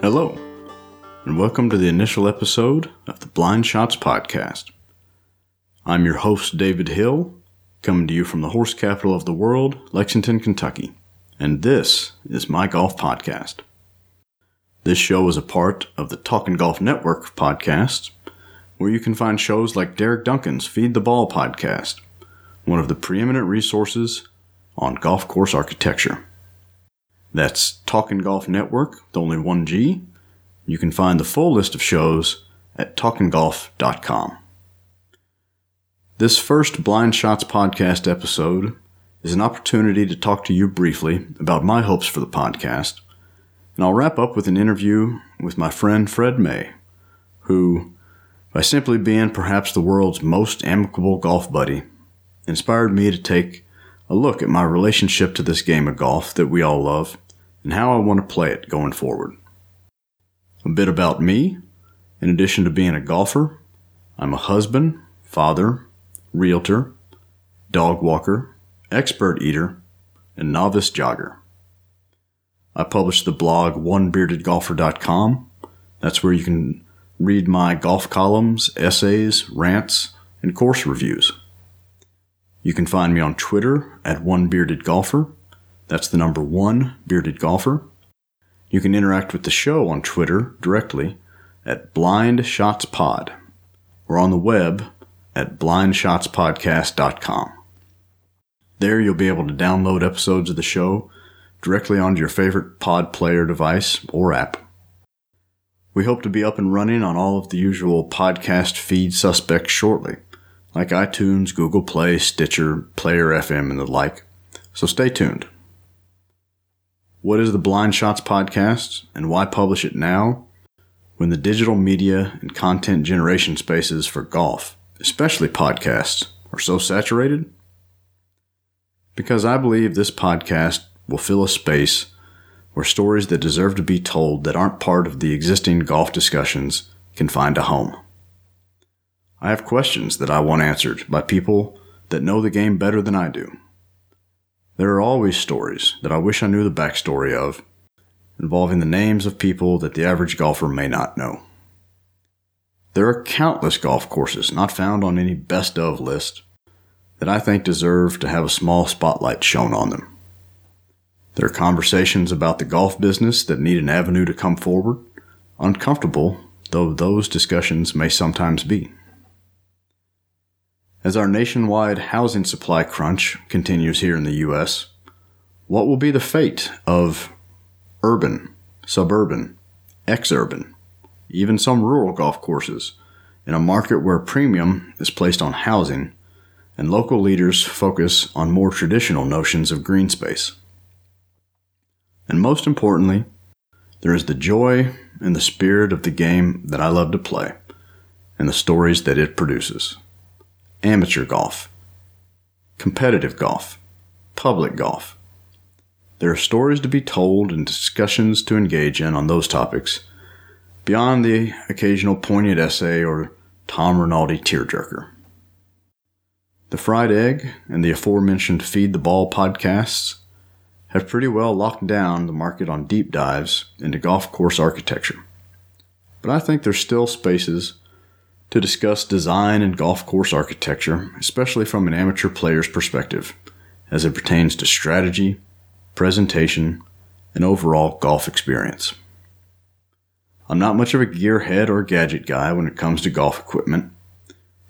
Hello, and welcome to the initial episode of the Blind Shots podcast. I'm your host, David Hill, coming to you from the horse capital of the world, Lexington, Kentucky, and this is my golf podcast. This show is a part of the Talking Golf Network of podcasts, where you can find shows like Derek Duncan's Feed the Ball podcast, one of the preeminent resources on golf course architecture. That's Talking Golf Network, with only one G. You can find the full list of shows at TalkingGolf.com. This first Blind Shots podcast episode is an opportunity to talk to you briefly about my hopes for the podcast, and I'll wrap up with an interview with my friend Fred May, who, by simply being perhaps the world's most amicable golf buddy, inspired me to take a look at my relationship to this game of golf that we all love and how I want to play it going forward. A bit about me. In addition to being a golfer, I'm a husband, father, realtor, dog walker, expert eater, and novice jogger. I publish the blog OneBeardedGolfer.com. That's where you can read my golf columns, essays, rants, and course reviews. You can find me on Twitter at OneBeardedGolfer. That's the number 1 Bearded Golfer. You can interact with the show on Twitter directly at BlindShotsPod or on the web at BlindShotsPodcast.com. There you'll be able to download episodes of the show directly onto your favorite pod player device or app. We hope to be up and running on all of the usual podcast feed suspects shortly, like iTunes, Google Play, Stitcher, Player FM, and the like. So stay tuned. What is the Blind Shots podcast, and why publish it now, when the digital media and content generation spaces for golf, especially podcasts, are so saturated? Because I believe this podcast will fill a space where stories that deserve to be told that aren't part of the existing golf discussions can find a home. I have questions that I want answered by people that know the game better than I do. There are always stories that I wish I knew the backstory of, involving the names of people that the average golfer may not know. There are countless golf courses not found on any best of list that I think deserve to have a small spotlight shown on them. There are conversations about the golf business that need an avenue to come forward, uncomfortable though those discussions may sometimes be. As our nationwide housing supply crunch continues here in the U.S., what will be the fate of urban, suburban, exurban, even some rural golf courses in a market where premium is placed on housing and local leaders focus on more traditional notions of green space? And most importantly, there is the joy and the spirit of the game that I love to play and the stories that it produces. Amateur golf, competitive golf, public golf. There are stories to be told and discussions to engage in on those topics beyond the occasional poignant essay or Tom Rinaldi tearjerker. The Fried Egg and the aforementioned Feed the Ball podcasts have pretty well locked down the market on deep dives into golf course architecture, but I think there's still spaces to discuss design and golf course architecture, especially from an amateur player's perspective, as it pertains to strategy, presentation, and overall golf experience. I'm not much of a gearhead or gadget guy when it comes to golf equipment,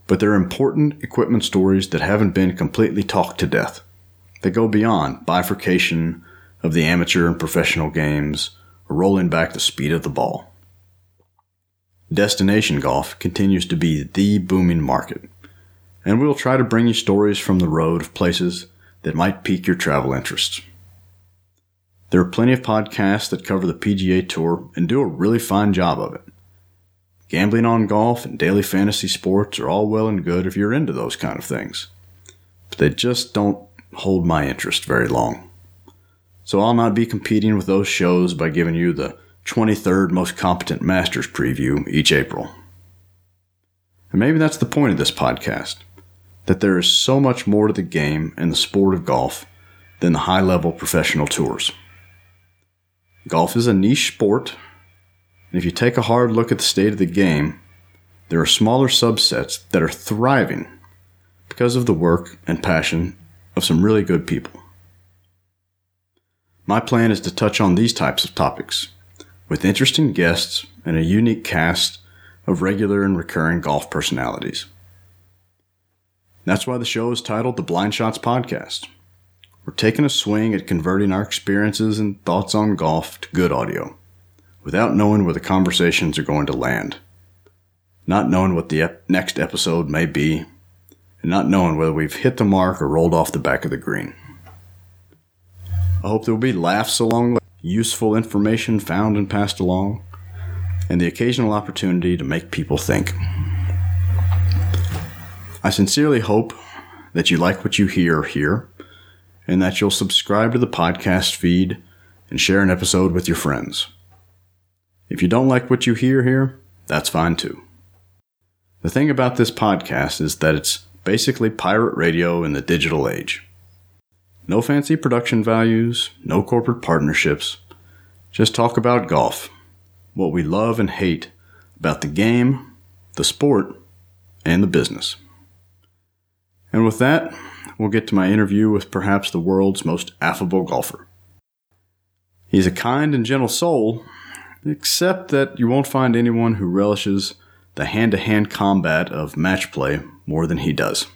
but there are important equipment stories that haven't been completely talked to death, that go beyond bifurcation of the amateur and professional games, or rolling back the speed of the ball. Destination golf continues to be the booming market, and we'll try to bring you stories from the road of places that might pique your travel interests. There are plenty of podcasts that cover the PGA Tour and do a really fine job of it. Gambling on golf and daily fantasy sports are all well and good if you're into those kind of things, but they just don't hold my interest very long. So I'll not be competing with those shows by giving you the 23rd Most Competent Masters preview each April. And maybe that's the point of this podcast, that there is so much more to the game and the sport of golf than the high-level professional tours. Golf is a niche sport, and if you take a hard look at the state of the game, there are smaller subsets that are thriving because of the work and passion of some really good people. My plan is to touch on these types of topics with interesting guests and a unique cast of regular and recurring golf personalities. That's why the show is titled The Blind Shots Podcast. We're taking a swing at converting our experiences and thoughts on golf to good audio, without knowing where the conversations are going to land, not knowing what the next episode may be, and not knowing whether we've hit the mark or rolled off the back of the green. I hope there will be laughs along the way, useful information found and passed along, and the occasional opportunity to make people think. I sincerely hope that you like what you hear here, and that you'll subscribe to the podcast feed and share an episode with your friends. If you don't like what you hear here, that's fine too. The thing about this podcast is that it's basically pirate radio in the digital age. No fancy production values, no corporate partnerships, just talk about golf, what we love and hate about the game, the sport, and the business. And with that, we'll get to my interview with perhaps the world's most affable golfer. He's a kind and gentle soul, except that you won't find anyone who relishes the hand-to-hand combat of match play more than he does.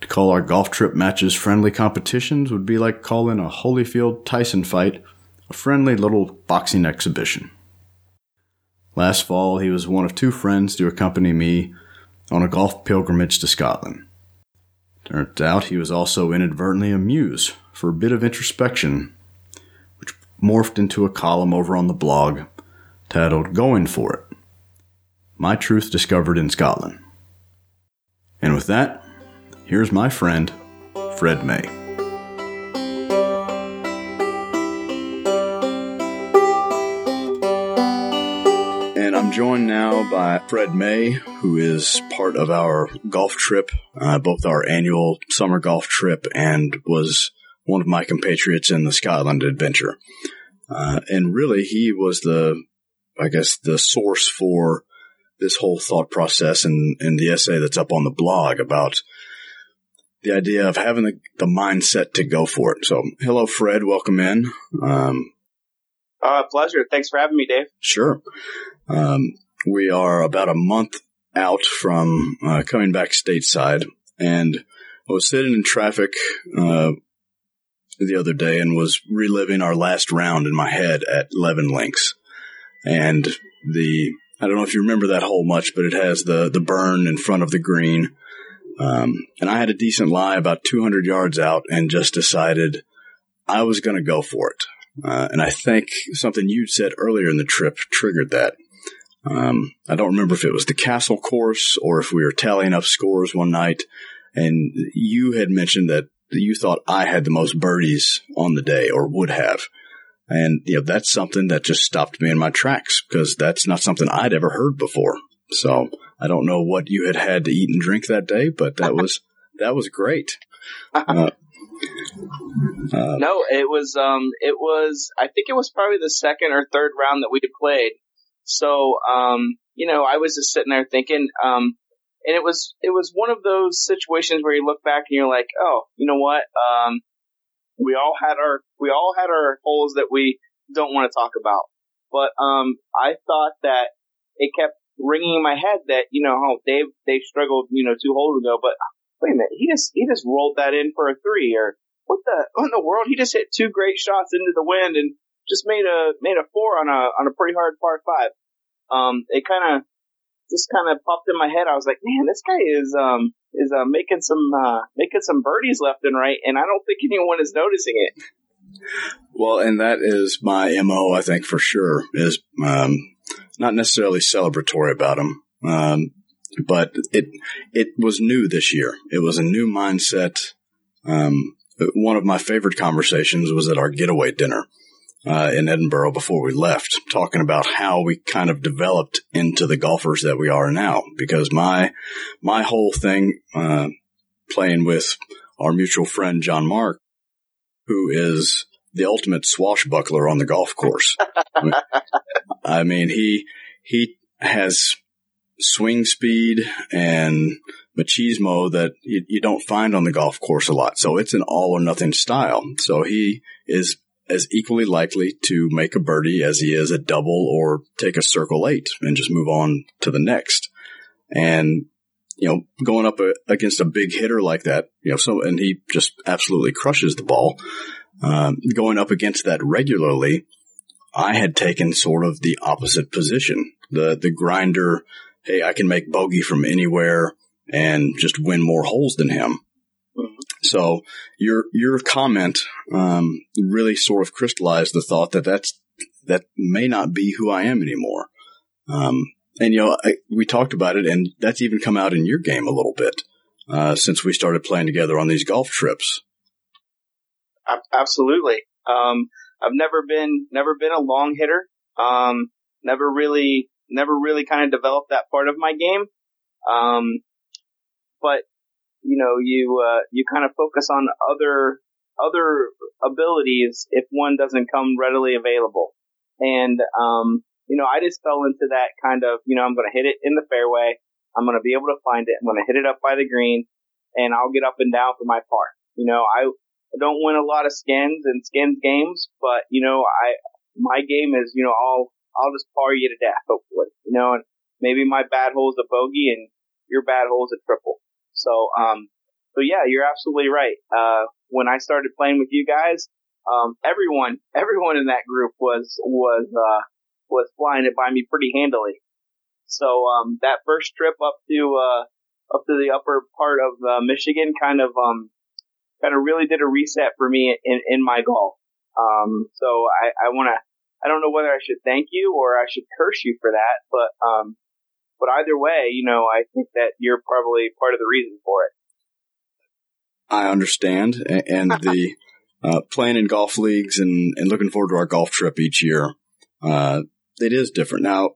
To call our golf trip matches friendly competitions would be like calling a Holyfield-Tyson fight a friendly little boxing exhibition. Last fall, he was one of two friends to accompany me on a golf pilgrimage to Scotland. Turns out he was also inadvertently a muse for a bit of introspection, which morphed into a column over on the blog titled Going For It, My Truth Discovered in Scotland. And with that, here's my friend, Fred May. And I'm joined now by Fred May, who is part of our golf trip, both our annual summer golf trip, and was one of my compatriots in the Scotland adventure. And really, he was the source for this whole thought process and the essay that's up on the blog about the idea of having the mindset to go for it. So, hello, Fred. Welcome in. Pleasure. Thanks for having me, Dave. Sure. We are about a month out from coming back stateside, and I was sitting in traffic the other day and was reliving our last round in my head at Levin Links. And I don't know if you remember that hole much, but it has the burn in front of the green. And I had a decent lie about 200 yards out and just decided I was going to go for it. And I think something you'd said earlier in the trip triggered that. I don't remember if it was the Castle Course or if we were tallying up scores one night, and you had mentioned that you thought I had the most birdies on the day or would have. And that's something that just stopped me in my tracks because that's not something I'd ever heard before. So I don't know what you had to eat and drink that day, but that was great. No, it was. I think it was probably the second or third round that we had played. So I was just sitting there thinking, and it was one of those situations where you look back and you're like, oh, you know what? We all had our holes that we don't want to talk about. But I thought that it kept ringing in my head that Dave struggled 2 holes ago, but wait a minute, he just rolled that in for a 3, or what in the world? He just hit 2 great shots into the wind and just made a 4 on a pretty hard par 5. It kind of popped in my head. I was like, man, this guy is making some birdies left and right, and I don't think anyone is noticing it. Well, and that is my MO, I think, for sure, is not necessarily celebratory about them, but it was new this year. It was a new mindset. One of my favorite conversations was at our getaway dinner. in Edinburgh before we left, talking about how we kind of developed into the golfers that we are now. Because my whole thing, playing with our mutual friend, John Mark, who is the ultimate swashbuckler on the golf course. I mean, he has swing speed and machismo that you don't find on the golf course a lot. So it's an all or nothing style. So he is as equally likely to make a birdie as he is a double or take a circle eight and just move on to the next. And, you know, going up against a big hitter like that, you know, so, and he just absolutely crushes the ball. Going up against that regularly, I had taken sort of the opposite position, the grinder. Hey, I can make bogey from anywhere and just win more holes than him. So your comment, really sort of crystallized the thought that may not be who I am anymore. And you know, we talked about it, and that's even come out in your game a little bit, since we started playing together on these golf trips. Absolutely. I've never been a long hitter. Never really kind of developed that part of my game. But you know, you kind of focus on other abilities if one doesn't come readily available. And, you know, I just fell into that kind of, you know, I'm going to hit it in the fairway. I'm going to be able to find it. I'm going to hit it up by the green, and I'll get up and down for my par. You know, I don't win a lot of skins games, but you know, my game is, you know, I'll just par you to death, hopefully, you know, and maybe my bad hole's a bogey and your bad hole's a triple. So, so yeah, you're absolutely right. When I started playing with you guys, everyone in that group was flying it by me pretty handily. So, that first trip up to the upper part of Michigan kind of really did a reset for me in my golf. So I don't know whether I should thank you or I should curse you for that, but either way, you know, I think that you're probably part of the reason for it. I understand. And the playing in golf leagues and looking forward to our golf trip each year, it is different. Now,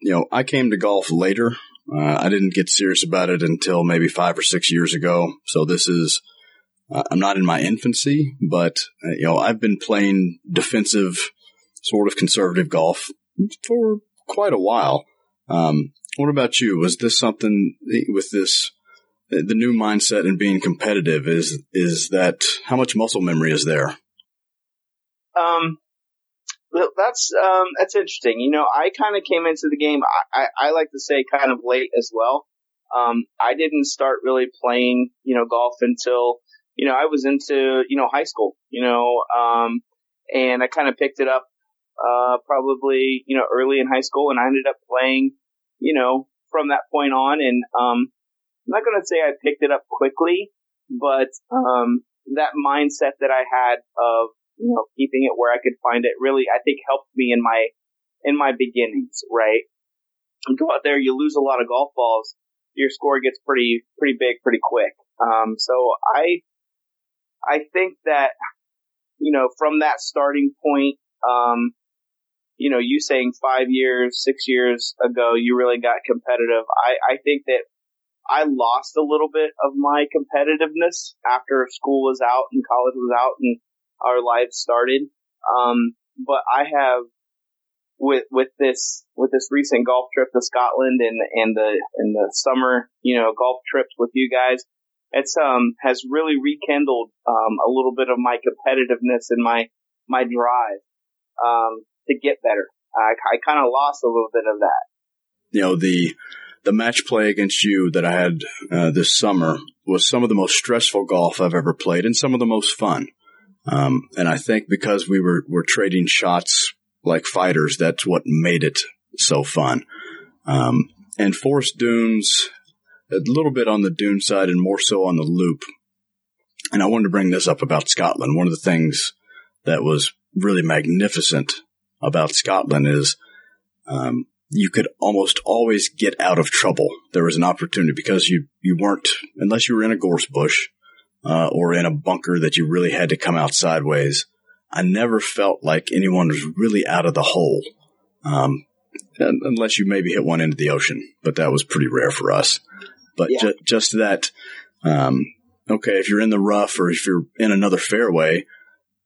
you know, I came to golf later. I didn't get serious about it until maybe 5 or 6 years ago. So this is, I'm not in my infancy, but, you know, I've been playing defensive, sort of conservative golf for quite a while. What about you? Was this something with this, the new mindset and being competitive, is that how much muscle memory is there? That's interesting. You know, I kind of came into the game, I like to say kind of late as well. I didn't start really playing, you know, golf until, you know, I was into, you know, high school, you know, and I kind of picked it up, probably, you know, early in high school, and I ended up playing, you know, from that point on. And, I'm not going to say I picked it up quickly, but, that mindset that I had of, you know, keeping it where I could find it really, I think helped me in my beginnings, right? You go out there, you lose a lot of golf balls, your score gets pretty big, pretty quick. So I think that, you know, from that starting point, you know, you saying 5 years, 6 years ago, you really got competitive. I think that I lost a little bit of my competitiveness after school was out and college was out and our lives started. But I have with this recent golf trip to Scotland and the summer, you know, golf trips with you guys, it's, has really rekindled, a little bit of my competitiveness and my drive, to get better. I kind of lost a little bit of that. You know, the match play against you that I had this summer was some of the most stressful golf I've ever played and some of the most fun. And I think because we're trading shots like fighters, that's what made it so fun. And Forest Dunes, a little bit on the dune side and more so on the loop. And I wanted to bring this up about Scotland. One of the things that was really magnificent about Scotland is, you could almost always get out of trouble. There was an opportunity because you weren't, unless you were in a gorse bush, or in a bunker that you really had to come out sideways. I never felt like anyone was really out of the hole, unless you maybe hit one into the ocean, but that was pretty rare for us. But yeah, just that, okay, if you're in the rough or if you're in another fairway,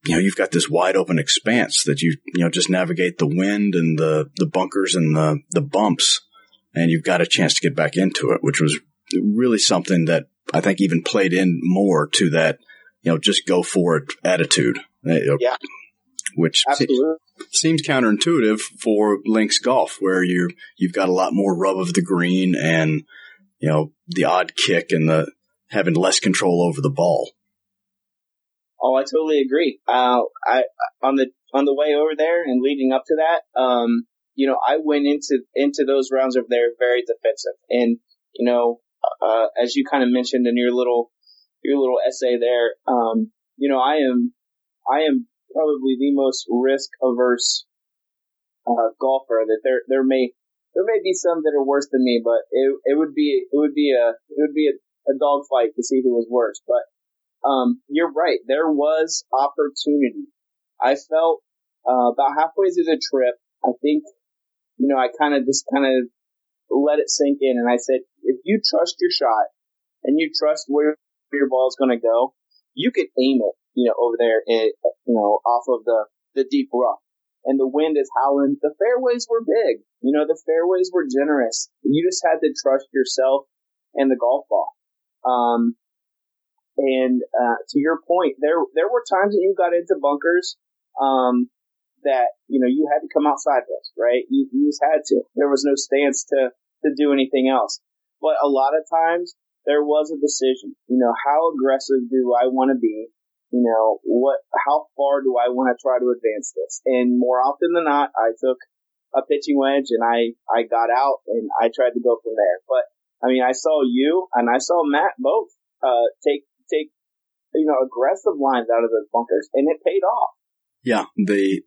you know, you've got this wide open expanse that you know, just navigate the wind and the bunkers and the bumps, and you've got a chance to get back into it, which was really something that I think even played in more to that, you know, just go for it attitude. Yeah. Which seems counterintuitive for links golf, where you've got a lot more rub of the green and, you know, the odd kick and the having less control over the ball. Oh, I totally agree. I on the way over there and leading up to that, you know, I went into those rounds over there very defensive, and you know, as you kind of mentioned in your little essay there, you know, I am probably the most risk averse golfer that there may be some that are worse than me, but it would be a dogfight to see who was worse. But you're right, there was opportunity. I felt about halfway through the trip, I think, you know, I kind of let it sink in, and I said, if you trust your shot and you trust where your ball is going to go, you could aim it, you know, over there, and, you know, off of the deep rough. And the wind is howling. The fairways were big. You know, the fairways were generous. You just had to trust yourself and the golf ball. To your point, there were times that you got into bunkers, that, you know, you had to come outside this, right? You just had to. There was no stance to do anything else. But a lot of times there was a decision. You know, how aggressive do I want to be? You know, how far do I want to try to advance this? And more often than not, I took a pitching wedge and I got out and I tried to go from there. But I mean, I saw you and I saw Matt both, take, you know, aggressive lines out of those bunkers, and it paid off. Yeah. The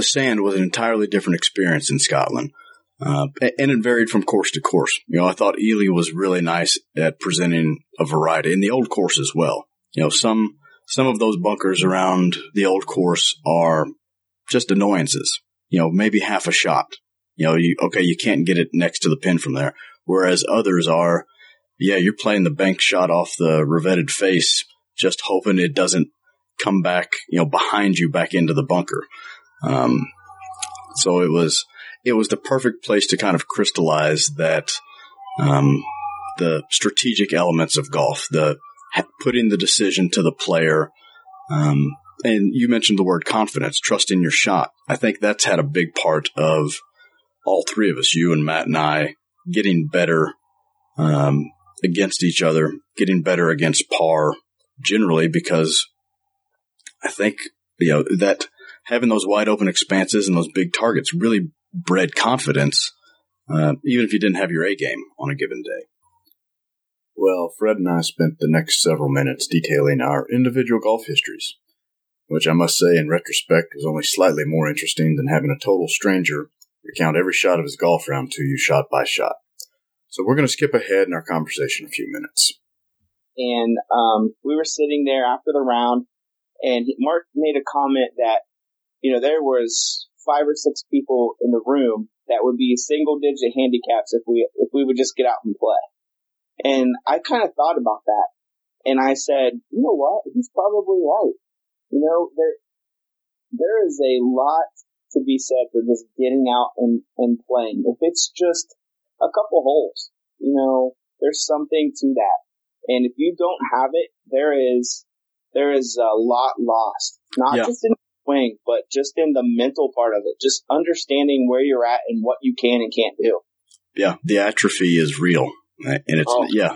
sand was an entirely different experience in Scotland. And it varied from course to course. You know, I thought Ely was really nice at presenting a variety, and the Old Course as well. You know, some of those bunkers around the Old Course are just annoyances, you know, maybe half a shot. You know, you can't get it next to the pin from there. Whereas others are, yeah, you're playing the bank shot off the revetted face, just hoping it doesn't come back, you know, behind you back into the bunker. So it was the perfect place to kind of crystallize that, the strategic elements of golf, putting the decision to the player. And you mentioned the word confidence, trust in your shot. I think that's had a big part of all three of us, you and Matt and I, getting better against each other, getting better against par generally, because I think, you know, that having those wide open expanses and those big targets really bred confidence, even if you didn't have your A game on a given day. Well, Fred and I spent the next several minutes detailing our individual golf histories, which I must say in retrospect was only slightly more interesting than having a total stranger recount every shot of his golf round to you shot by shot. So we're going to skip ahead in our conversation a few minutes. And we were sitting there after the round, and Mark made a comment that, you know, there was 5 or 6 people in the room that would be single-digit handicaps if we would just get out and play. And I kind of thought about that, and I said, you know what? He's probably right. You know, there is a lot to be said for just getting out and playing. If it's just a couple holes, you know, there's something to that. And if you don't have it, there is a lot lost, not just in the swing, but just in the mental part of it, just understanding where you're at and what you can and can't do. Yeah, the atrophy is real. And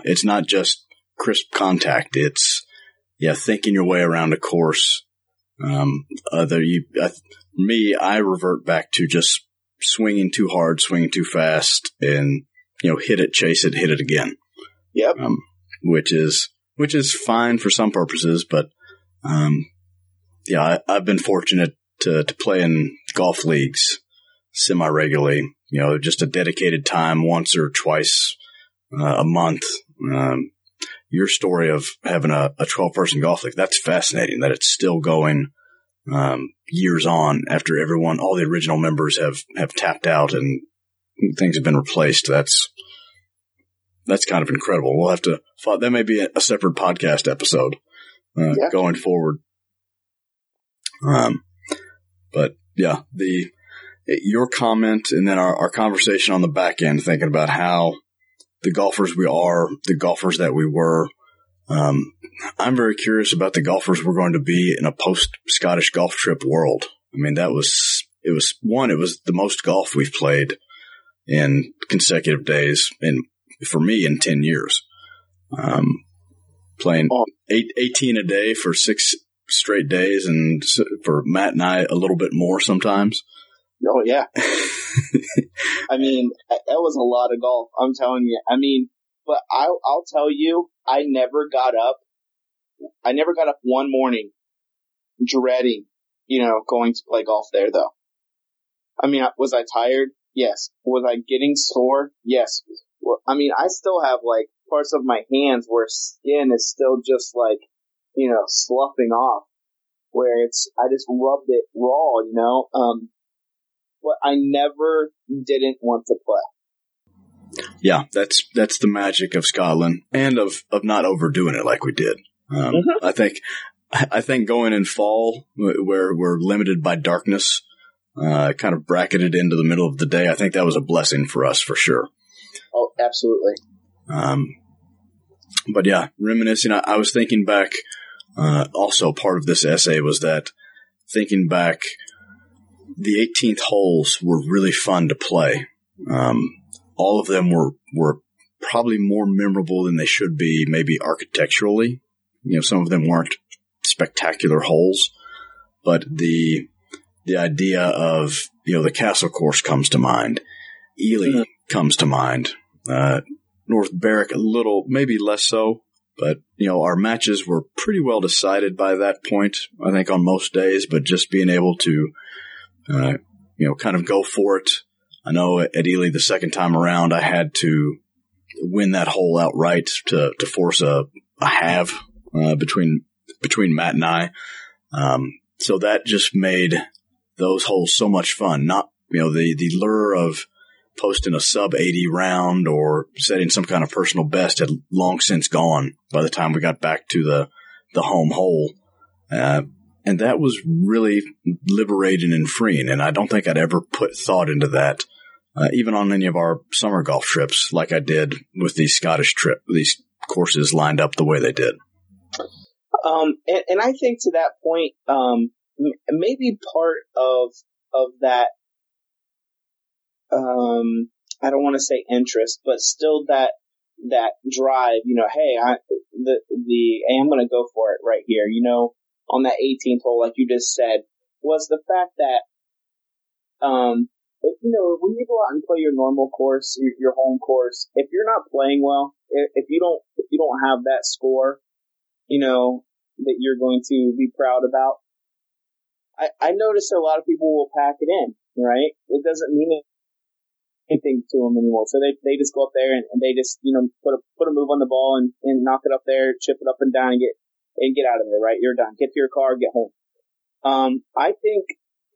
it's not just crisp contact. It's, yeah, thinking your way around a course. I revert back to just swinging too hard, swinging too fast, and, you know, hit it, chase it, hit it again. Yep. Which is fine for some purposes, but, I've been fortunate to play in golf leagues semi-regularly, you know, just a dedicated time once or twice a month. Your story of having a 12-person golf league, that's fascinating that it's still going years on after everyone, all the original members have tapped out and things have been replaced. That's kind of incredible. We'll have to – that may be a separate podcast episode going forward. But, yeah, your comment and then our conversation on the back end, thinking about how the golfers we are, the golfers that we were. I'm very curious about the golfers we're going to be in a post-Scottish golf trip world. I mean, it was the most golf we've played in consecutive days and for me in 10 years. Playing 18 a day for 6 straight days, and for Matt and I, a little bit more sometimes. Oh, yeah. I mean, that was a lot of golf, I'm telling you. I mean, but I'll tell you, I never got up one morning dreading, going to play golf there, though. I mean, was I tired? Yes. Was I getting sore? Yes. Well, I mean, I still have, parts of my hands where skin is still just, sloughing off, where I just rubbed it raw, but I never didn't want to play. Yeah, that's the magic of Scotland and of not overdoing it like we did. Mm-hmm. I think going in fall where we're limited by darkness, kind of bracketed into the middle of the day, I think that was a blessing for us for sure. Oh, absolutely. But yeah, reminiscing, I was thinking back, also part of this essay was that thinking back, the 18th holes were really fun to play. All of them were probably more memorable than they should be, maybe architecturally. Some of them weren't spectacular holes, but the idea of, the Castle Course comes to mind. Ely comes to mind. North Berwick a little, maybe less so, but, our matches were pretty well decided by that point, I think on most days, but just being able to, kind of go for it. I know at Ely the second time around, I had to win that hole outright to force a halve between Matt and I. So that just made those holes so much fun. Not, the lure of posting a sub 80 round or setting some kind of personal best had long since gone by the time we got back to the home hole. And that was really liberating and freeing, and I don't think I'd ever put thought into that, even on any of our summer golf trips, like I did with these courses lined up the way they did. And I think to that point, maybe part of that, I don't want to say interest, but still that drive, hey, I'm going to go for it right here, on that 18th hole, like you just said, was the fact that, if when you go out and play your normal course, your home course, if you're not playing well, if you don't have that score, that you're going to be proud about, I notice a lot of people will pack it in, right? It doesn't mean anything to them anymore. So they just go up there and they just, put a move on the ball and knock it up there, chip it up and down and get out of there, right? You're done. Get to your car, get home. I think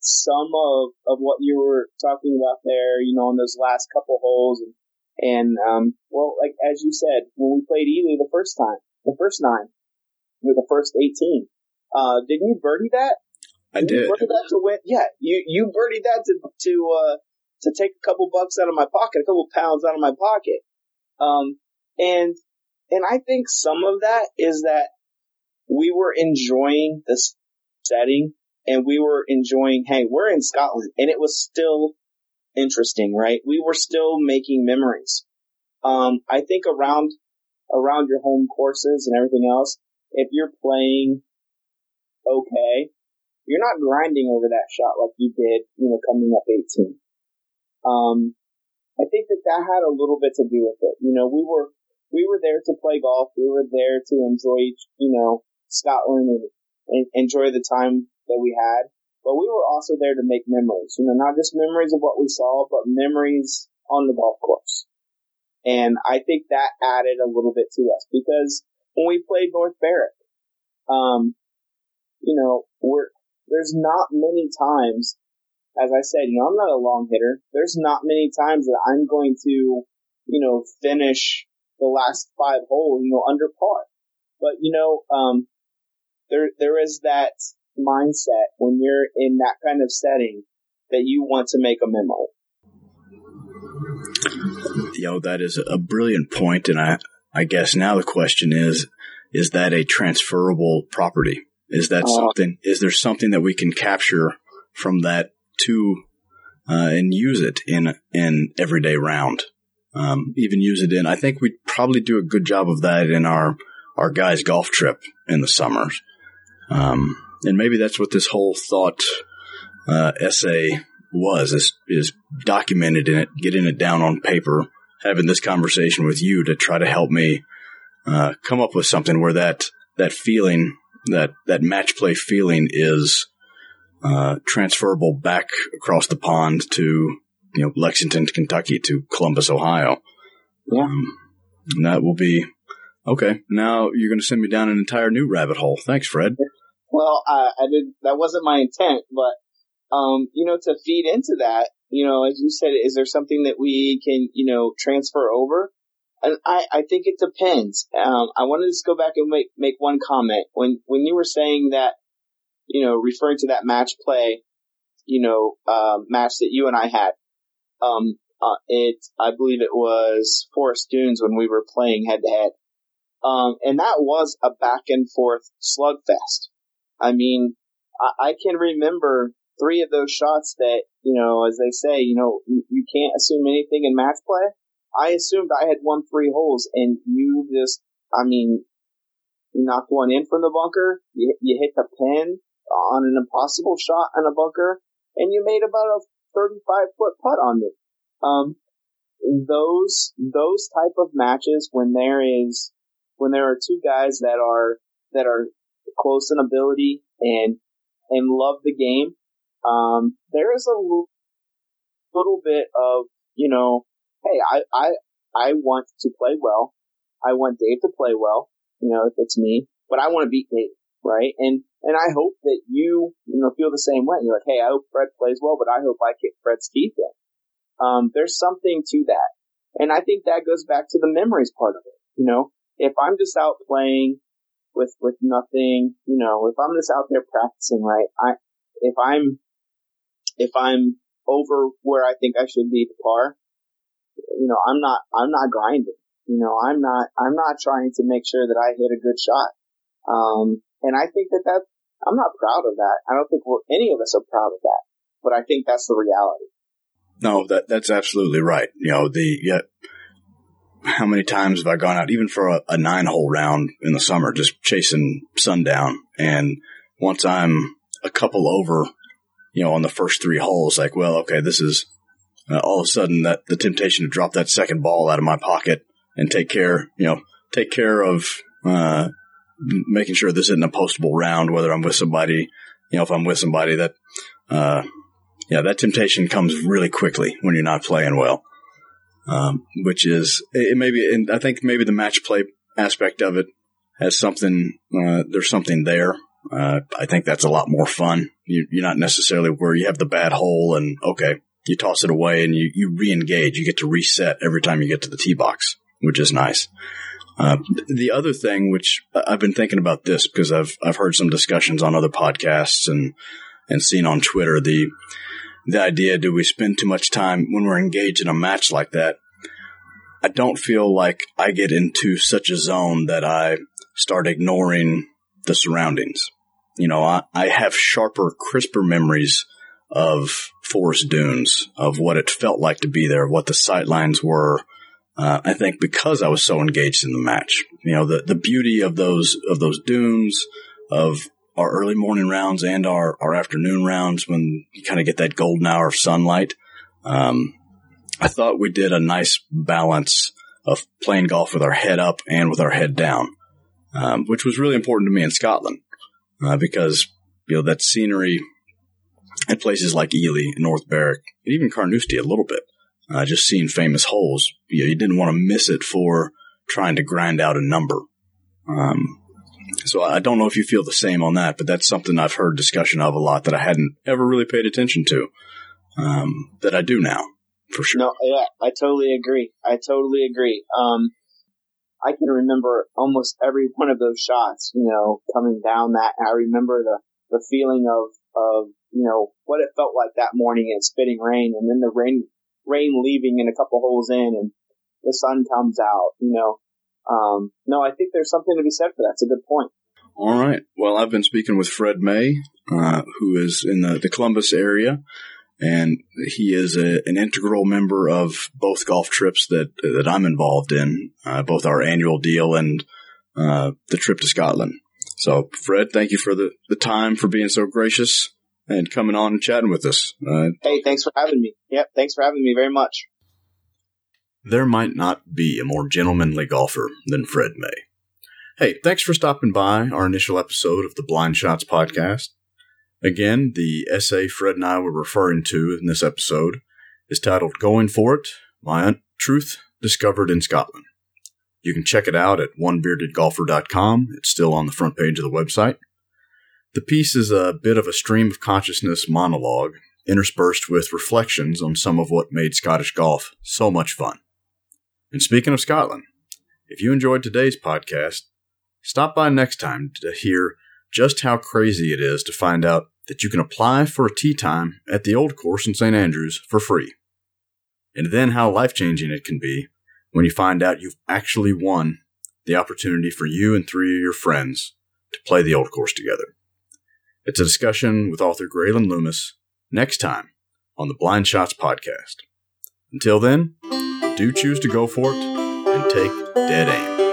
some of what you were talking about there, on those last couple holes and as you said, when we played Ely the first time, the first 9, or the first 18, didn't you birdie that? I did. You birdie that to win? Yeah. You birdied that to take a couple bucks out of my pocket, a couple pounds out of my pocket. And I think some of that is that we were enjoying this setting and we were enjoying, hey, we're in Scotland, and it was still interesting, right? We were still making memories. I think around your home courses and everything else, if you're playing okay, you're not grinding over that shot like you did, coming up 18. I think that had a little bit to do with it. We were there to play golf. We were there to enjoy, Scotland and enjoy the time that we had. But we were also there to make memories, not just memories of what we saw, but memories on the golf course. And I think that added a little bit to us, because when we played North Berwick, there's not many times, as I said, you know, I'm not a long hitter. There's not many times that I'm going to, you know, finish the last five hole, you know, under par. But, you know, there is that mindset when you're in that kind of setting that you want to make a memo. You know, that is a brilliant point, and I guess now the question is that a transferable property? Is that something? Is there something that we can capture from that to and use it in an everyday round? Even use it in. I think we probably do a good job of that in our guys' golf trip in the summers, and maybe that's what this whole thought essay was. Is documented in it, getting it down on paper, having this conversation with you to try to help me come up with something where that feeling, that match play feeling, is transferable back across the pond to, you know, Lexington, Kentucky, to Columbus, Ohio. Yeah. And that will be okay. Now you're going to send me down an entire new rabbit hole. Thanks, Fred. Well, I did. That wasn't my intent, but you know, to feed into that, you know, as you said, is there something that we can, you know, transfer over? And I think it depends. I want to just go back and make one comment. When you were saying that, you know, referring to that match play, you know, match that you and I had, I believe it was Forest Dunes when we were playing head to head. And that was a back and forth slugfest. I mean, I can remember three of those shots that, you know, as they say, you know, you can't assume anything in match play. I assumed I had won three holes, and you just, I mean, you knocked one in from the bunker, you hit the pin on an impossible shot on a bunker, and you made about a 35-foot putt on me. Those type of matches, when there are two guys that are close in ability and love the game, there is a little bit of, you know, hey, I want to play well. I want Dave to play well, you know, if it's me, but I want to beat Dave, right? And I hope that you know, feel the same way. You're like, hey, I hope Fred plays well, but I hope I kick Fred's teeth in. There's something to that. And I think that goes back to the memories part of it. You know, if I'm just out playing with nothing, you know, if I'm just out there practicing, right? If I'm over where I think I should be to par, you know, I'm not grinding. You know, I'm not trying to make sure that I hit a good shot. And I think that I'm not proud of that. I don't think any of us are proud of that, but I think that's the reality. No, that's absolutely right. You know, how many times have I gone out, even for a 9-hole round in the summer, just chasing sundown? And once I'm a couple over, you know, on the first three holes, like, well, okay, this is, all of a sudden, that the temptation to drop that second ball out of my pocket and take care of making sure this isn't a postable round, whether I'm with somebody, you know, if I'm with somebody, that, that temptation comes really quickly when you're not playing well, which is, it may be, and I think maybe the match play aspect of it has something, there's something there. I think that's a lot more fun. You're not necessarily where you have the bad hole and, okay, you toss it away and you re-engage. You get to reset every time you get to the tee box, which is nice. The other thing, which I've been thinking about this because I've heard some discussions on other podcasts and seen on Twitter, the idea, do we spend too much time when we're engaged in a match like that? I don't feel like I get into such a zone that I start ignoring the surroundings. You know, I have sharper, crisper memories of Forest Dunes, of what it felt like to be there, what the sight lines were. I think because I was so engaged in the match, you know, the beauty of those dunes, of our early morning rounds and our afternoon rounds, when you kind of get that golden hour of sunlight. I thought we did a nice balance of playing golf with our head up and with our head down, which was really important to me in Scotland, because, you know, that scenery at places like Ely, North Berwick, and even Carnoustie a little bit, just seeing famous holes. You know, you didn't want to miss it for trying to grind out a number. So I don't know if you feel the same on that, but that's something I've heard discussion of a lot that I hadn't ever really paid attention to, that I do now, for sure. No, yeah, I totally agree. I can remember almost every one of those shots, you know, coming down that. I remember the feeling of, you know, what it felt like that morning in spitting rain, and then the rain leaving in a couple holes in and the sun comes out, you know. No, I think there's something to be said for that. It's a good point. All right. Well, I've been speaking with Fred May, who is in the Columbus area, and he is an integral member of both golf trips that I'm involved in, both our annual deal and the trip to Scotland. So, Fred, thank you for the time, for being so gracious and coming on and chatting with us. Hey, thanks for having me. Yep, thanks for having me very much. There might not be a more gentlemanly golfer than Fred May. Hey, thanks for stopping by our initial episode of the Blind Shots podcast. Again, the essay Fred and I were referring to in this episode is titled Going For It, My Truth Discovered in Scotland. You can check it out at OneBeardedGolfer.com. It's still on the front page of the website. The piece is a bit of a stream of consciousness monologue interspersed with reflections on some of what made Scottish golf so much fun. And speaking of Scotland, if you enjoyed today's podcast, stop by next time to hear just how crazy it is to find out that you can apply for a tee time at the Old Course in St. Andrews for free. And then how life-changing it can be when you find out you've actually won the opportunity for you and three of your friends to play the Old Course together. It's a discussion with author Graylin Loomis next time on the Blind Shots podcast. Until then, do choose to go for it and take dead aim.